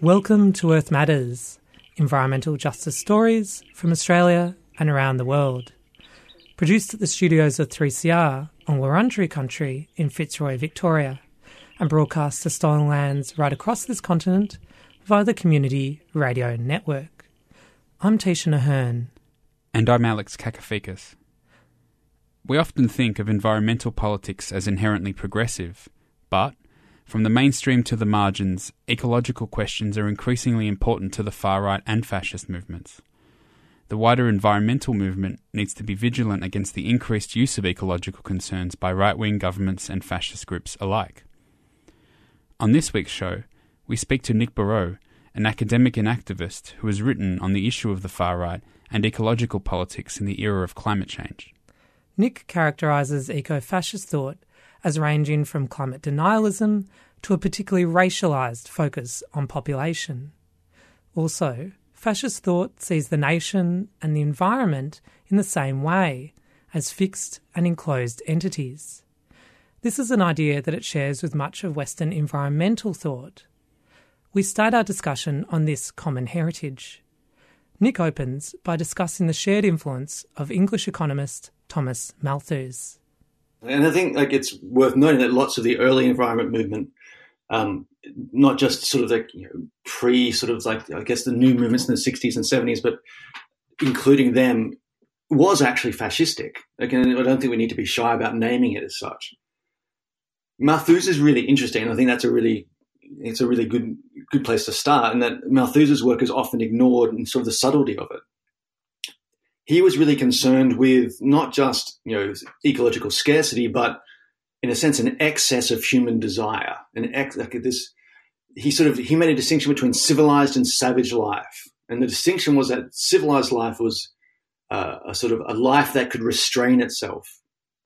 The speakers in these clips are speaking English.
Welcome to Earth Matters, environmental justice stories from Australia and around the world. Produced at the studios of 3CR on Wurundjeri country in Fitzroy, Victoria, and broadcast to stolen lands right across this continent via the Community Radio Network. I'm Tisha Ahern. And I'm Alex Kakafekas. We often think of environmental politics as inherently progressive, but from the mainstream to the margins, ecological questions are increasingly important to the far-right and fascist movements. The wider environmental movement needs to be vigilant against the increased use of ecological concerns by right-wing governments and fascist groups alike. On this week's show, we speak to Nick Barlow, an academic and activist who has written on the issue of the far-right and ecological politics in the era of climate change. Nick characterises eco-fascist thought as ranging from climate denialism to a particularly racialised focus on population. Also, fascist thought sees the nation and the environment in the same way, as fixed and enclosed entities. This is an idea that it shares with much of Western environmental thought. We start our discussion on this common heritage. Nick opens by discussing the shared influence of English economist Thomas Malthus. And I think it's worth noting that lots of the early environment movement, not just sort of the new movements in the 60s and 70s, but including them, was actually fascistic. Again, I don't think we need to be shy about naming it as such. Malthus is really interesting, and I think it's a really good place to start, and that Malthus's work is often ignored and sort of the subtlety of it. He was really concerned with not just, ecological scarcity, but in a sense, an excess of human desire. He made a distinction between civilized and savage life. And the distinction was that civilized life was a sort of a life that could restrain itself.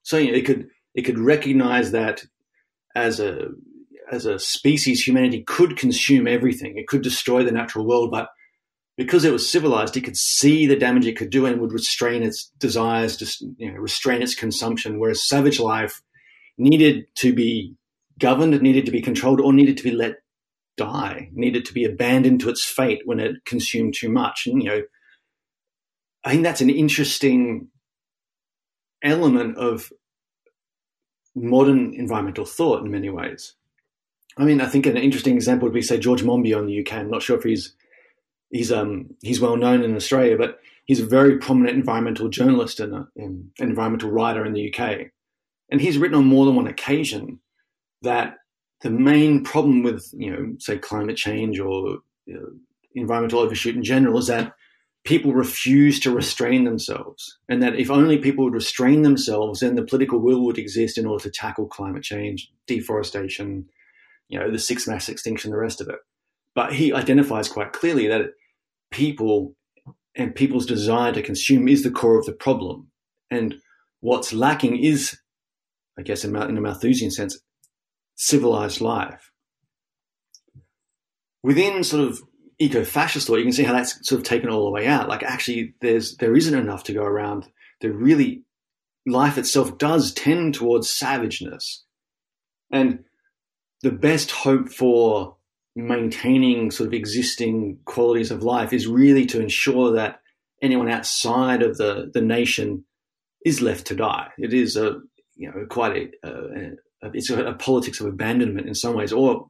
So, it could recognize that as a species, humanity could consume everything. It could destroy the natural world, but because it was civilized, it could see the damage it could do and would restrain its desires, restrain its consumption, whereas savage life needed to be governed, needed to be controlled, or needed to be let die, needed to be abandoned to its fate when it consumed too much. And, I think that's an interesting element of modern environmental thought in many ways. I mean, I think an interesting example would be, say, George Monbiot in the UK. I'm not sure if he's well known in Australia, but he's a very prominent environmental journalist and an environmental writer in the UK. And he's written on more than one occasion that the main problem with, say climate change or environmental overshoot in general is that people refuse to restrain themselves, and that if only people would restrain themselves, then the political will would exist in order to tackle climate change, deforestation, the sixth mass extinction, the rest of it. But he identifies quite clearly that people and people's desire to consume is the core of the problem. And what's lacking is, I guess in a Malthusian sense, civilized life. Within sort of eco-fascist thought, you can see how that's sort of taken all the way out. Actually, there isn't enough to go around. Life itself does tend towards savageness. And the best hope for maintaining sort of existing qualities of life is really to ensure that anyone outside of the nation is left to die. It is a politics of abandonment in some ways, or,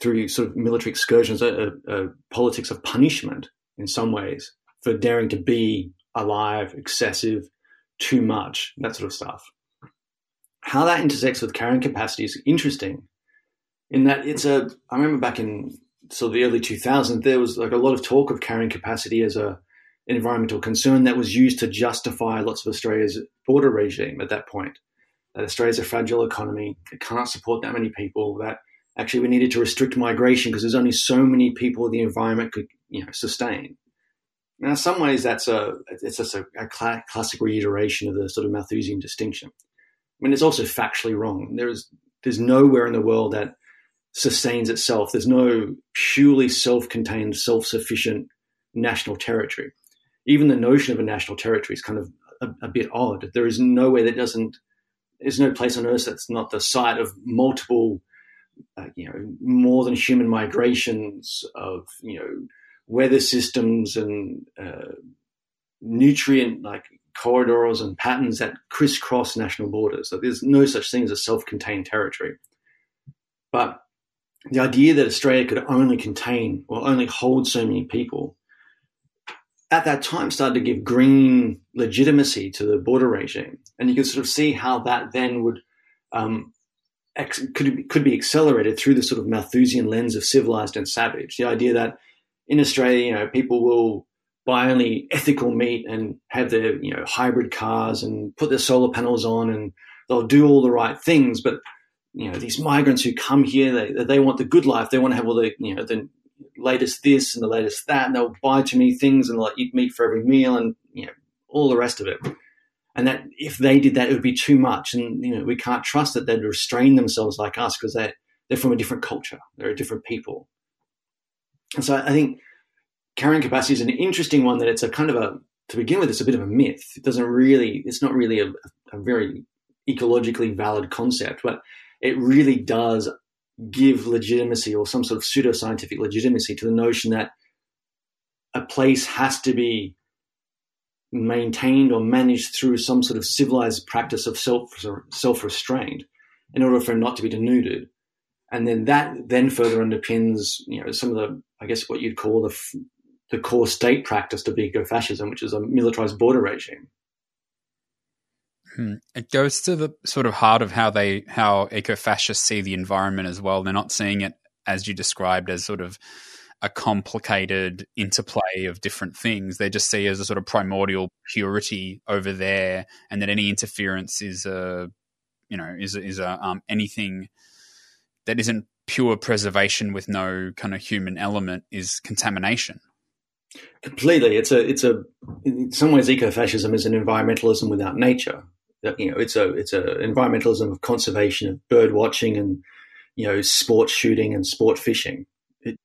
through sort of military excursions, a politics of punishment in some ways for daring to be alive, excessive, too much, that sort of stuff. How that intersects with carrying capacity is interesting in that I remember back in sort of the early 2000s, there was a lot of talk of carrying capacity as an environmental concern that was used to justify lots of Australia's border regime at that point, that Australia's a fragile economy, it can't support that many people, that actually we needed to restrict migration because there's only so many people the environment could sustain. Now, in some ways, it's just a classic reiteration of the sort of Malthusian distinction. It's also factually wrong. There's nowhere in the world that sustains itself. There's no purely self-contained, self-sufficient national territory. Even the notion of a national territory is kind of a bit odd. There is nowhere that doesn't, there's no place on earth that's not the site of multiple, more than human migrations of, weather systems and nutrient like corridors and patterns that crisscross national borders. So there's no such thing as a self-contained territory. But the idea that Australia could only contain or only hold so many people at that time started to give green legitimacy to the border regime. And you can sort of see how that then would could be accelerated through the sort of Malthusian lens of civilized and savage. The idea that in Australia, people will buy only ethical meat and have their, hybrid cars and put their solar panels on and they'll do all the right things. But, these migrants who come here, they want the good life. They want to have all the, the latest this and the latest that, and they'll buy too many things and they'll eat meat for every meal and, all the rest of it. And that if they did that, it would be too much. And, we can't trust that they'd restrain themselves like us because they're from a different culture. They're a different people. And so I think carrying capacity is an interesting one, that it's a kind of a, to begin with, it's a bit of a myth. It doesn't really, it's not really a very ecologically valid concept, but it really does give legitimacy or some sort of pseudoscientific legitimacy to the notion that a place has to be maintained or managed through some sort of civilized practice of self-restraint in order for it not to be denuded. And then that then further underpins, some of the, I guess, what you'd call the core state practice of eco-fascism, which is a militarized border regime. It goes to the sort of heart of how eco-fascists see the environment as well. They're not seeing it, as you described, as sort of a complicated interplay of different things. They just see it as a sort of primordial purity over there, and that any interference is anything that isn't pure preservation with no kind of human element is contamination. Completely. It's in some ways, ecofascism is an environmentalism without nature. It's a environmentalism of conservation, of bird watching and, sport shooting and sport fishing. It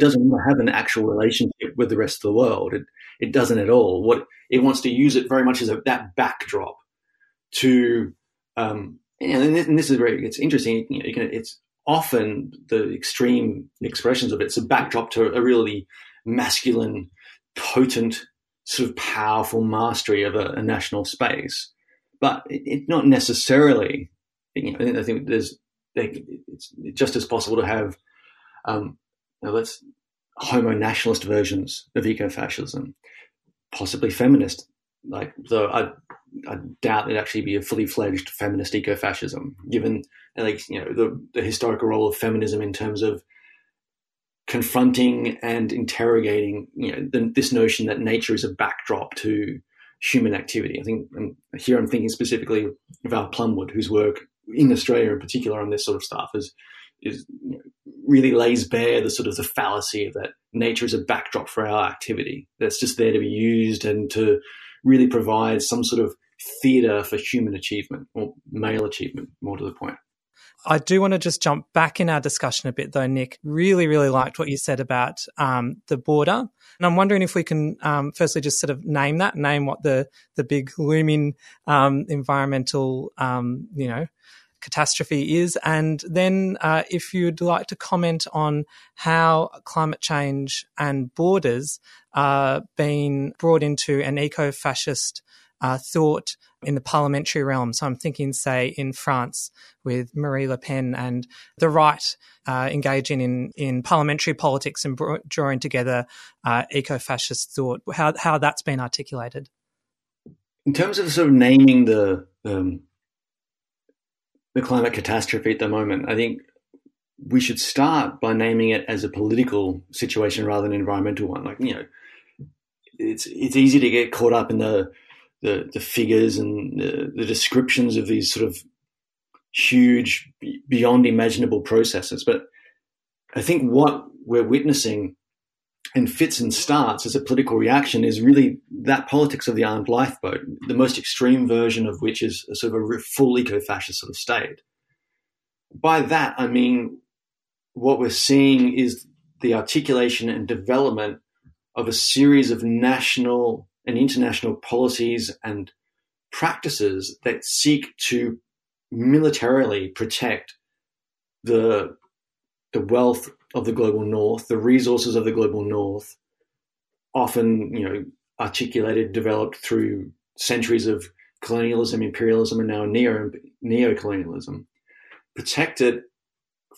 doesn't have an actual relationship with the rest of the world. It doesn't at all. What it wants to use it very much as that backdrop to, and this is very, it's interesting. It's often the extreme expressions of it's a backdrop to a really masculine, potent, sort of powerful mastery of a national space, but it not necessarily. I think it's just as possible to have let's homo nationalist versions of eco-fascism, possibly feminist. Like, though I doubt it'd actually be a fully fledged feminist eco-fascism, given the historical role of feminism in terms of confronting and interrogating this notion that nature is a backdrop to human activity. I think here I'm thinking specifically of Val Plumwood, whose work in Australia in particular on this sort of stuff is really lays bare the sort of the fallacy of that nature is a backdrop for our activity, that's just there to be used and to really provide some sort of theatre for human achievement, or male achievement, more to the point. I do want to just jump back in our discussion a bit though, Nick. Really, really liked what you said about the border. And I'm wondering if we can firstly just sort of name what the big looming environmental, catastrophe is. And then if you'd like to comment on how climate change and borders are being brought into an eco-fascist thought in the parliamentary realm. So I'm thinking, say, in France with Marie Le Pen and the right engaging in parliamentary politics and drawing together eco-fascist thought, how that's been articulated. In terms of sort of naming the climate catastrophe at the moment, I think we should start by naming it as a political situation rather than an environmental one. Like, it's easy to get caught up in the figures and the descriptions of these sort of huge, beyond imaginable processes. But I think what we're witnessing in fits and starts as a political reaction is really that politics of the armed lifeboat, the most extreme version of which is a sort of a full eco-fascist sort of state. By that, I mean what we're seeing is the articulation and development of a series of national and international policies and practices that seek to militarily protect the wealth of the global north, the resources of the global north, often, you know, articulated, developed through centuries of colonialism, imperialism, and now neo-colonialism, protect it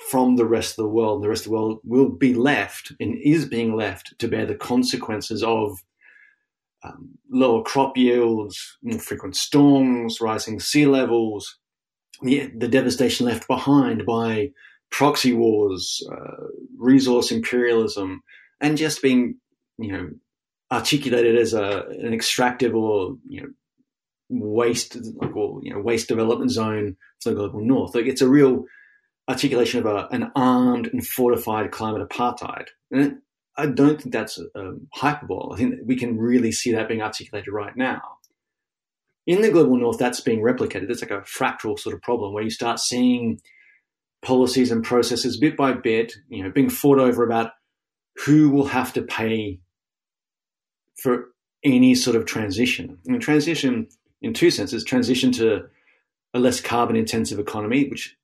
from the rest of the world. The rest of the world will be left and is being left to bear the consequences of lower crop yields, more frequent storms, rising sea levels, the devastation left behind by proxy wars, resource imperialism, and just being, you know, articulated as an extractive or, you know, waste development zone for the global north. Like, it's a real articulation of an armed and fortified climate apartheid. And I don't think that's a hyperbole. I think that we can really see that being articulated right now. In the global north, that's being replicated. It's like a fractal sort of problem where you start seeing policies and processes bit by bit, you know, being fought over about who will have to pay for any sort of transition. And transition, in two senses, transition to a less carbon-intensive economy, which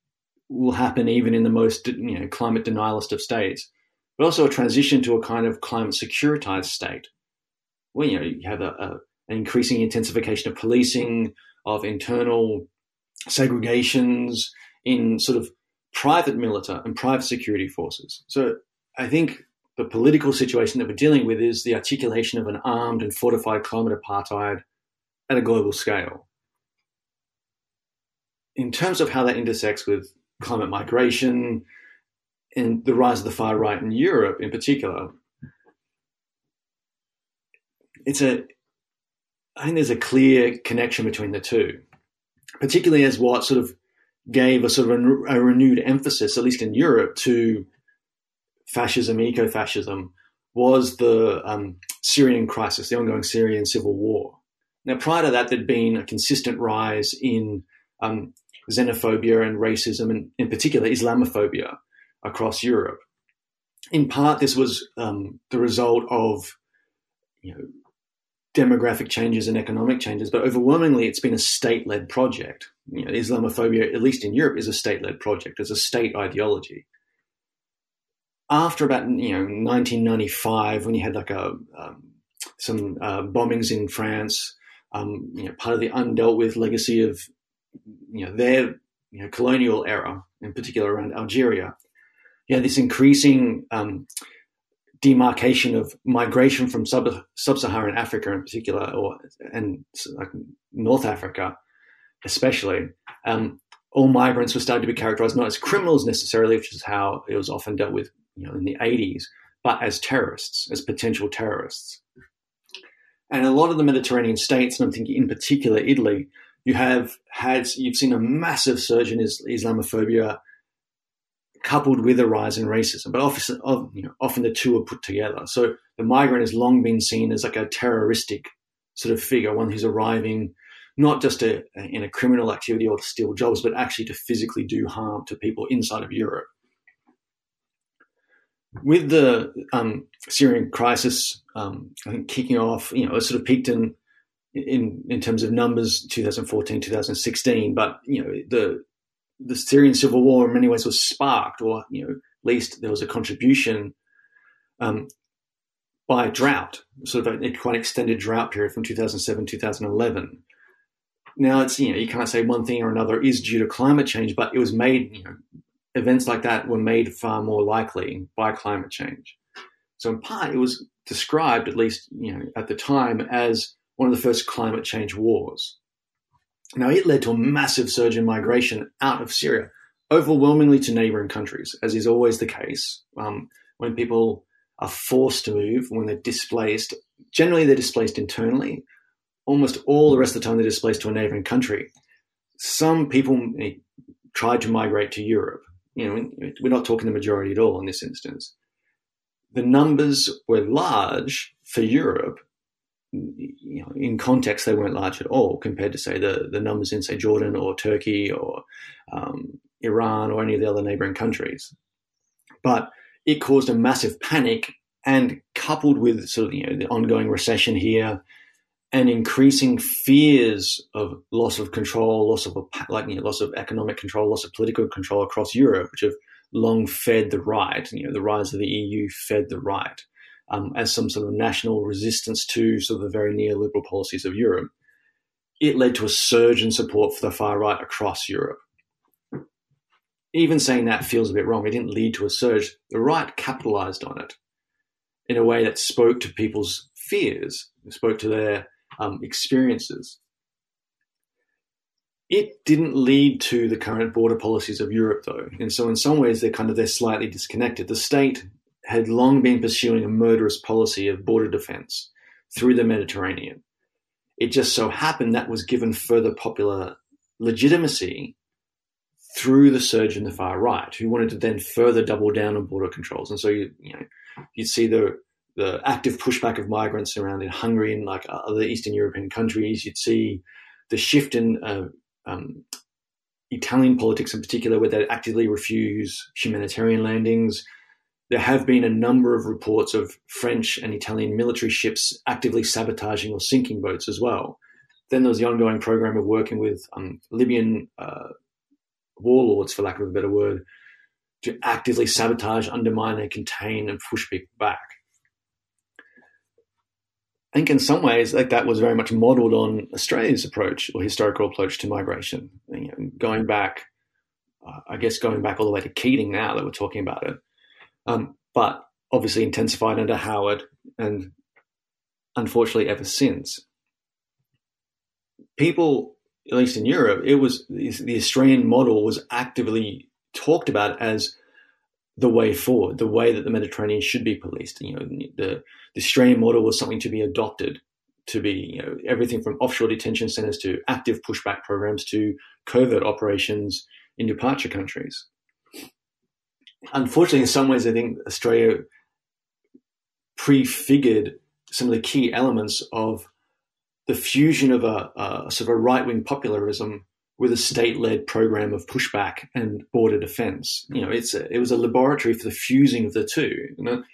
will happen even in the most, you know, climate denialist of states, but also a transition to a kind of climate securitized state. Well, you know, you have an increasing intensification of policing, of internal segregations in sort of private militia and private security forces. So I think the political situation that we're dealing with is the articulation of an armed and fortified climate apartheid at a global scale. In terms of how that intersects with climate migration and the rise of the far right in Europe in particular, I think there's a clear connection between the two, particularly as what sort of gave a sort of a renewed emphasis, at least in Europe, to fascism, eco-fascism, was the Syrian crisis, the ongoing Syrian civil war. Now, prior to that, there'd been a consistent rise in xenophobia and racism, and in particular Islamophobia, across Europe. In part, this was the result of, you know, demographic changes and economic changes, but overwhelmingly it's been a state-led project. You know, Islamophobia, at least in Europe, is a state-led project. It's a state ideology. After about, you know, 1995, when you had like some bombings in France, you know, part of the undealt with legacy of, you know, their, you know, colonial era, in particular around Algeria, you had this increasing demarcation of migration from sub-Saharan Africa in particular, and North Africa especially. All migrants were starting to be characterized not as criminals necessarily, which is how it was often dealt with, you know, in the 80s, but as terrorists, as potential terrorists. And a lot of the Mediterranean states, and I'm thinking in particular Italy, you've seen a massive surge in Islamophobia coupled with a rise in racism, but often the two are put together. So the migrant has long been seen as like a terroristic sort of figure, one who's arriving not just in a criminal activity or to steal jobs, but actually to physically do harm to people inside of Europe. With the Syrian crisis, I think kicking off, you know, it sort of peaked in terms of numbers, 2014, 2016, but, you know, the Syrian civil war in many ways was sparked, or, you know, at least there was a contribution by drought, sort of a quite extended drought period from 2007, 2011. Now, it's, you know, you can't say one thing or another is due to climate change, but it was made, you know, events like that were made far more likely by climate change. So in part, it was described, at least, you know, at the time, as one of the first climate change wars. Now, it led to a massive surge in migration out of Syria, overwhelmingly to neighboring countries, as is always the case. When people are forced to move, when they're displaced, generally they're displaced internally. Almost all the rest of the time they're displaced to a neighboring country. Some people tried to migrate to Europe. You know, we're not talking the majority at all in this instance. The numbers were large for Europe. You know, in context, they weren't large at all compared to, say, the numbers in, say, Jordan or Turkey or Iran or any of the other neighboring countries. But it caused a massive panic, and coupled with sort of, you know, the ongoing recession here, and increasing fears of loss of control, loss of economic control, loss of political control across Europe, which have long fed the right. You know, the rise of the EU fed the right as some sort of national resistance to sort of the very neoliberal policies of Europe. It led to a surge in support for the far right across Europe. Even saying that feels a bit wrong. It didn't lead to a surge. The right capitalised on it in a way that spoke to people's fears, spoke to their experiences. It didn't lead to the current border policies of Europe, though. And so in some ways, they're slightly disconnected. The state had long been pursuing a murderous policy of border defence through the Mediterranean. It just so happened that was given further popular legitimacy through the surge in the far right, who wanted to then further double down on border controls. And so you'd see the active pushback of migrants around in Hungary and like other Eastern European countries. You'd see the shift in Italian politics in particular, where they actively refuse humanitarian landings. There have been a number of reports of French and Italian military ships actively sabotaging or sinking boats as well. Then there was the ongoing program of working with Libyan warlords, for lack of a better word, to actively sabotage, undermine, and contain and push people back. I think in some ways, like, that was very much modelled on Australia's approach or historical approach to migration. You know, going back all the way to Keating now that we're talking about it, but obviously intensified under Howard and unfortunately ever since. People, at least in Europe, it was the Australian model was actively talked about as the way forward, the way that the Mediterranean should be policed. You know, the Australian model was something to be adopted, to be, you know, everything from offshore detention centres to active pushback programs to covert operations in departure countries. Unfortunately, in some ways, I think Australia prefigured some of the key elements of the fusion of a sort of a right-wing populism with a state-led program of pushback and border defence. You know, it was a laboratory for the fusing of the two. You know,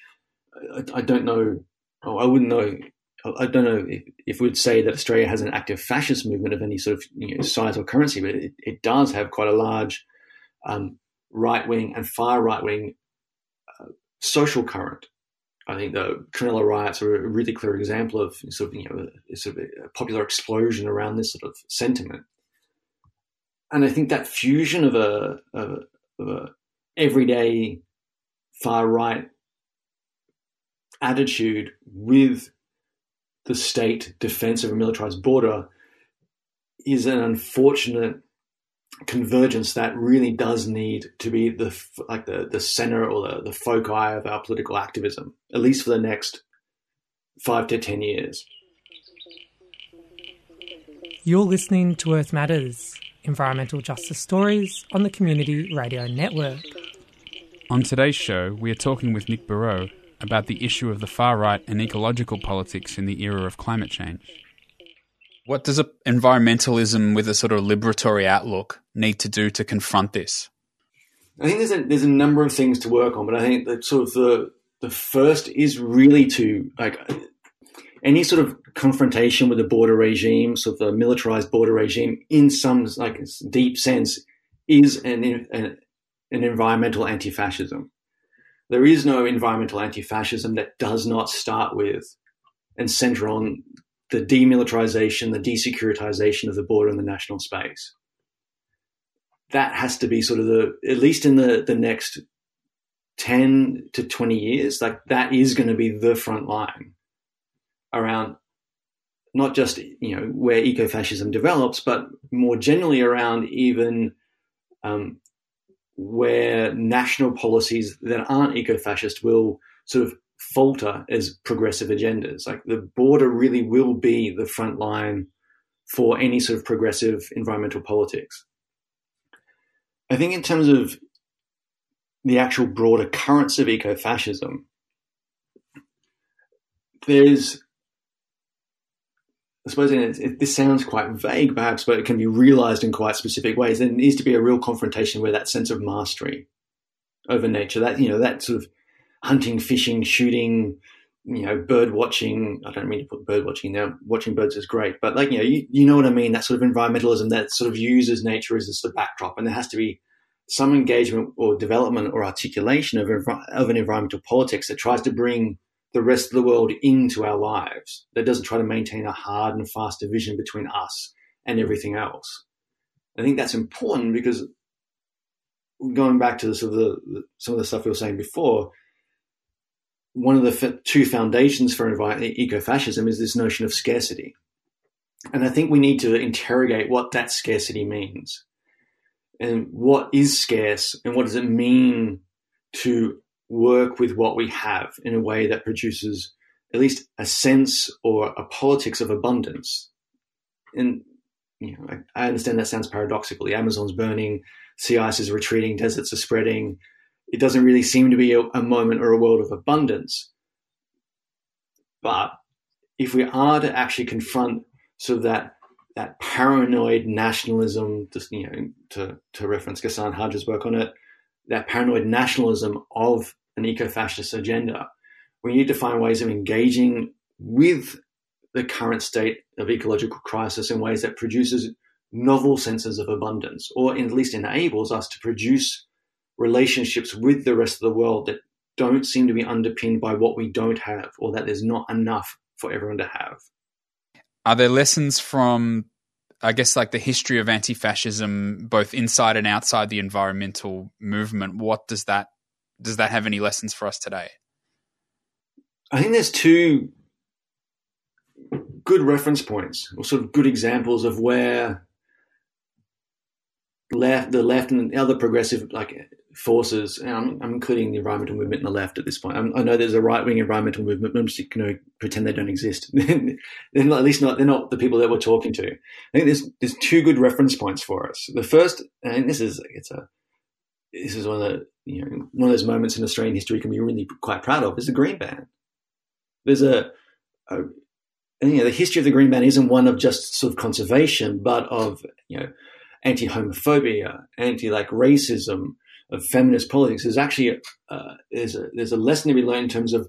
I don't know if we'd say that Australia has an active fascist movement of any sort of, you know, size or currency, but it does have quite a large right-wing and far right-wing social current. I think the Canela riots are a really clear example of sort of, you know, a popular explosion around this sort of sentiment. And I think that fusion of a everyday far right attitude with the state defence of a militarised border is an unfortunate convergence that really does need to be the centre or the foci of our political activism, at least for the next 5 to 10 years. You're listening to Earth Matters, environmental justice stories on the Community Radio Network. On today's show, we are talking with Nick Barlow about the issue of the far right and ecological politics in the era of climate change. What does environmentalism with a sort of liberatory outlook need to do to confront this? I think there's a number of things to work on, but I think that sort of the first is really to, like, any sort of confrontation with the border regime, sort of the militarized border regime, in some, like, deep sense, is an environmental anti-fascism. There is no environmental anti-fascism that does not start with and center on the demilitarization, the desecuritization of the border and the national space. That has to be sort of at least in the next 10 to 20 years, like, that is going to be the front line around not just, you know, where eco-fascism develops, but more generally around even where national policies that aren't eco-fascist will sort of falter as progressive agendas. Like, the border really will be the front line for any sort of progressive environmental politics. I think in terms of the actual broader currents of eco-fascism, there's, I suppose, this sounds quite vague perhaps, but it can be realised in quite specific ways. There needs to be a real confrontation where that sense of mastery over nature, that, you know, that sort of hunting, fishing, shooting, you know, bird watching. I don't mean to put bird watching now. Watching birds is great, but like, you know, you know what I mean. That sort of environmentalism that sort of uses nature as the backdrop, and there has to be some engagement or development or articulation of an environmental politics that tries to bring the rest of the world into our lives, that doesn't try to maintain a hard and fast division between us and everything else. I think that's important because, going back to some of the stuff we were saying before, one of the two foundations for eco-fascism is this notion of scarcity. And I think we need to interrogate what that scarcity means, and what is scarce, and what does it mean to work with what we have in a way that produces at least a sense or a politics of abundance. And you know, I understand that sounds paradoxical. The Amazon's burning, sea ice is retreating, deserts are spreading. It doesn't really seem to be a moment or a world of abundance. But if we are to actually confront sort of that paranoid nationalism, just, you know, to reference Ghassan Haja's work on it, that paranoid nationalism of an eco-fascist agenda, we need to find ways of engaging with the current state of ecological crisis in ways that produces novel senses of abundance, or at least enables us to produce relationships with the rest of the world that don't seem to be underpinned by what we don't have, or that there's not enough for everyone to have. Are there lessons from, I guess, like the history of anti-fascism, both inside and outside the environmental movement? What does that have any lessons for us today? I think there's two good reference points, or sort of good examples of where the left and the other progressive forces, and I'm including the environmental movement and the left at this point. I know there's a right-wing environmental movement, but I'm just going to pretend they don't exist. They're not the people that we're talking to. I think there's two good reference points for us. The first, and this is one of the, you know, one of those moments in Australian history we can be really quite proud of, is the Green Ban. There's you know, the history of the Green Ban isn't one of just sort of conservation, but of, you know, anti-homophobia, anti-racism, of feminist politics. There's actually there's a lesson to be learned in terms of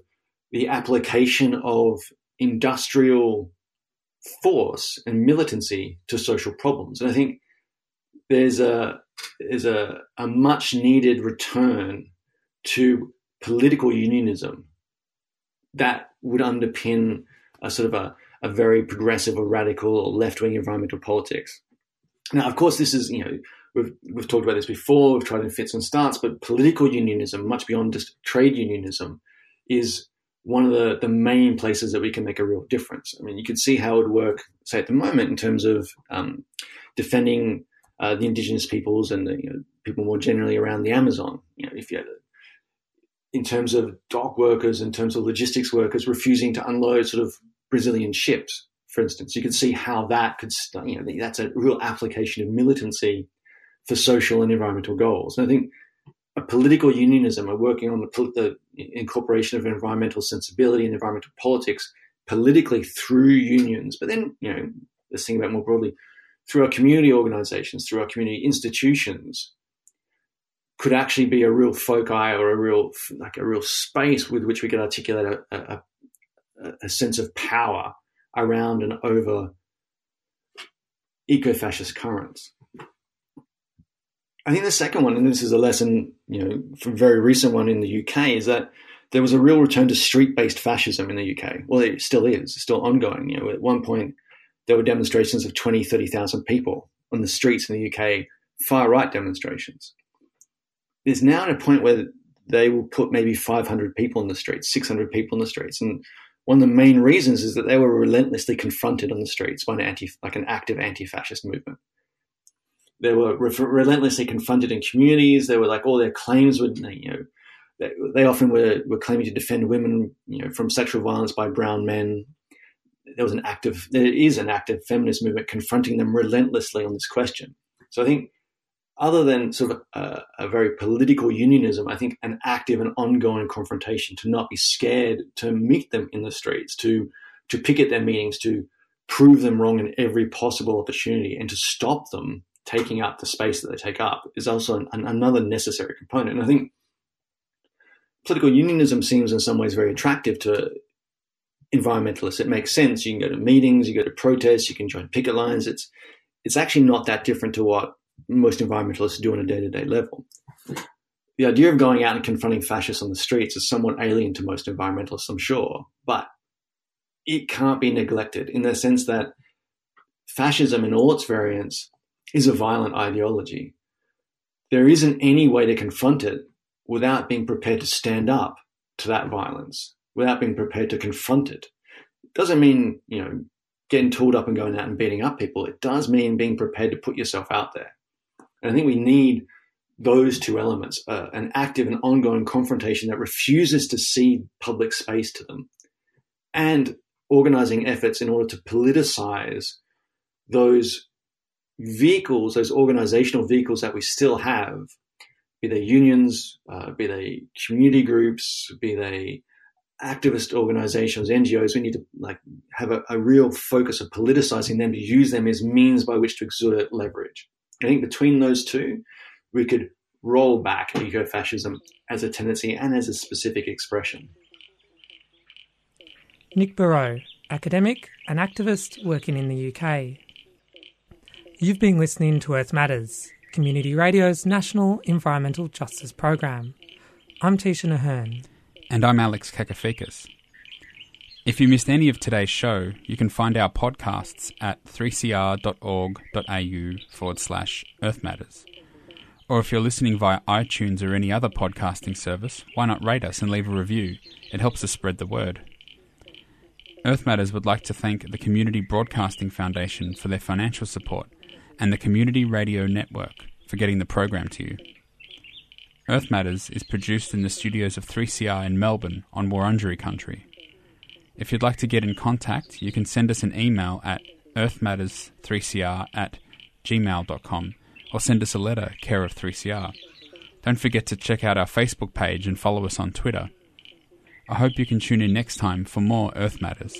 the application of industrial force and militancy to social problems. And I think there's a much needed return to political unionism that would underpin a sort of a very progressive or radical or left-wing environmental politics. Now, of course, this is, you know, we've talked about this before, we've tried in fits and starts, but political unionism, much beyond just trade unionism, is one of the main places that we can make a real difference. I mean, you could see how it would work, say, at the moment in terms of defending the indigenous peoples and the, you know, people more generally around the Amazon. You know, if you had in terms of dock workers, in terms of logistics workers refusing to unload sort of Brazilian ships, for instance, you can see how that could, you know, that's a real application of militancy for social and environmental goals. And I think a political unionism, a working on the incorporation of environmental sensibility and environmental politics politically through unions, but then, you know, let's think about more broadly, through our community organisations, through our community institutions, could actually be a real foci or a real space with which we could articulate a sense of power around and over eco-fascist currents. I think the second one, and this is a lesson, you know, from a very recent one in the UK, is that there was a real return to street-based fascism in the UK. Well, it still is. It's still ongoing. You know, at one point there were demonstrations of 20,000, 30,000 people on the streets in the UK, far-right demonstrations. There's now at a point where they will put maybe 500 people in the streets, 600 people in the streets, and one of the main reasons is that they were relentlessly confronted on the streets by an active anti-fascist movement. They were relentlessly confronted in communities. They were like, all their claims were, you know, they often were claiming to defend women, you know, from sexual violence by brown men. There is an active feminist movement confronting them relentlessly on this question. So I think, other than sort of a very political unionism, I think an active and ongoing confrontation, to not be scared, to meet them in the streets, to picket their meetings, to prove them wrong in every possible opportunity, and to stop them taking up the space that they take up, is also another necessary component. And I think political unionism seems in some ways very attractive to environmentalists. It makes sense. You can go to meetings, you go to protests, you can join picket lines. It's actually not that different to what most environmentalists do on a day-to-day level. The idea of going out and confronting fascists on the streets is somewhat alien to most environmentalists, I'm sure, but it can't be neglected in the sense that fascism in all its variants is a violent ideology. There isn't any way to confront it without being prepared to stand up to that violence, without being prepared to confront it. It doesn't mean, getting tooled up and going out and beating up people. It does mean being prepared to put yourself out there. And I think we need those two elements, an active and ongoing confrontation that refuses to cede public space to them, and organising efforts in order to politicise those vehicles, those organisational vehicles that we still have, be they unions, be they community groups, be they activist organisations, NGOs. We need to have a real focus of politicising them to use them as means by which to exert leverage. I think between those two, we could roll back ecofascism as a tendency and as a specific expression. Nick Barlow, academic and activist working in the UK. You've been listening to Earth Matters, Community Radio's national environmental justice program. I'm Tisha Ahern. And I'm Alex Kakafekas. If you missed any of today's show, you can find our podcasts at 3cr.org.au/Earth Matters. Or if you're listening via iTunes or any other podcasting service, why not rate us and leave a review? It helps us spread the word. Earth Matters would like to thank the Community Broadcasting Foundation for their financial support and the Community Radio Network for getting the program to you. Earth Matters is produced in the studios of 3CR in Melbourne on Wurundjeri country. If you'd like to get in contact, you can send us an email at earthmatters3cr@gmail.com. or send us a letter, care of 3CR. Don't forget to check out our Facebook page and follow us on Twitter. I hope you can tune in next time for more Earth Matters.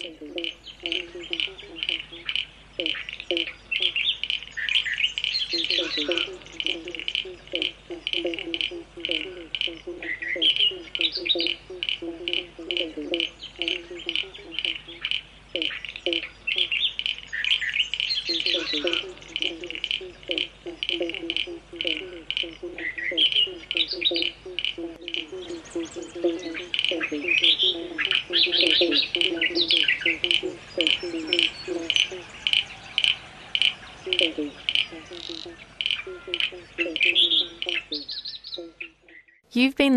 You've been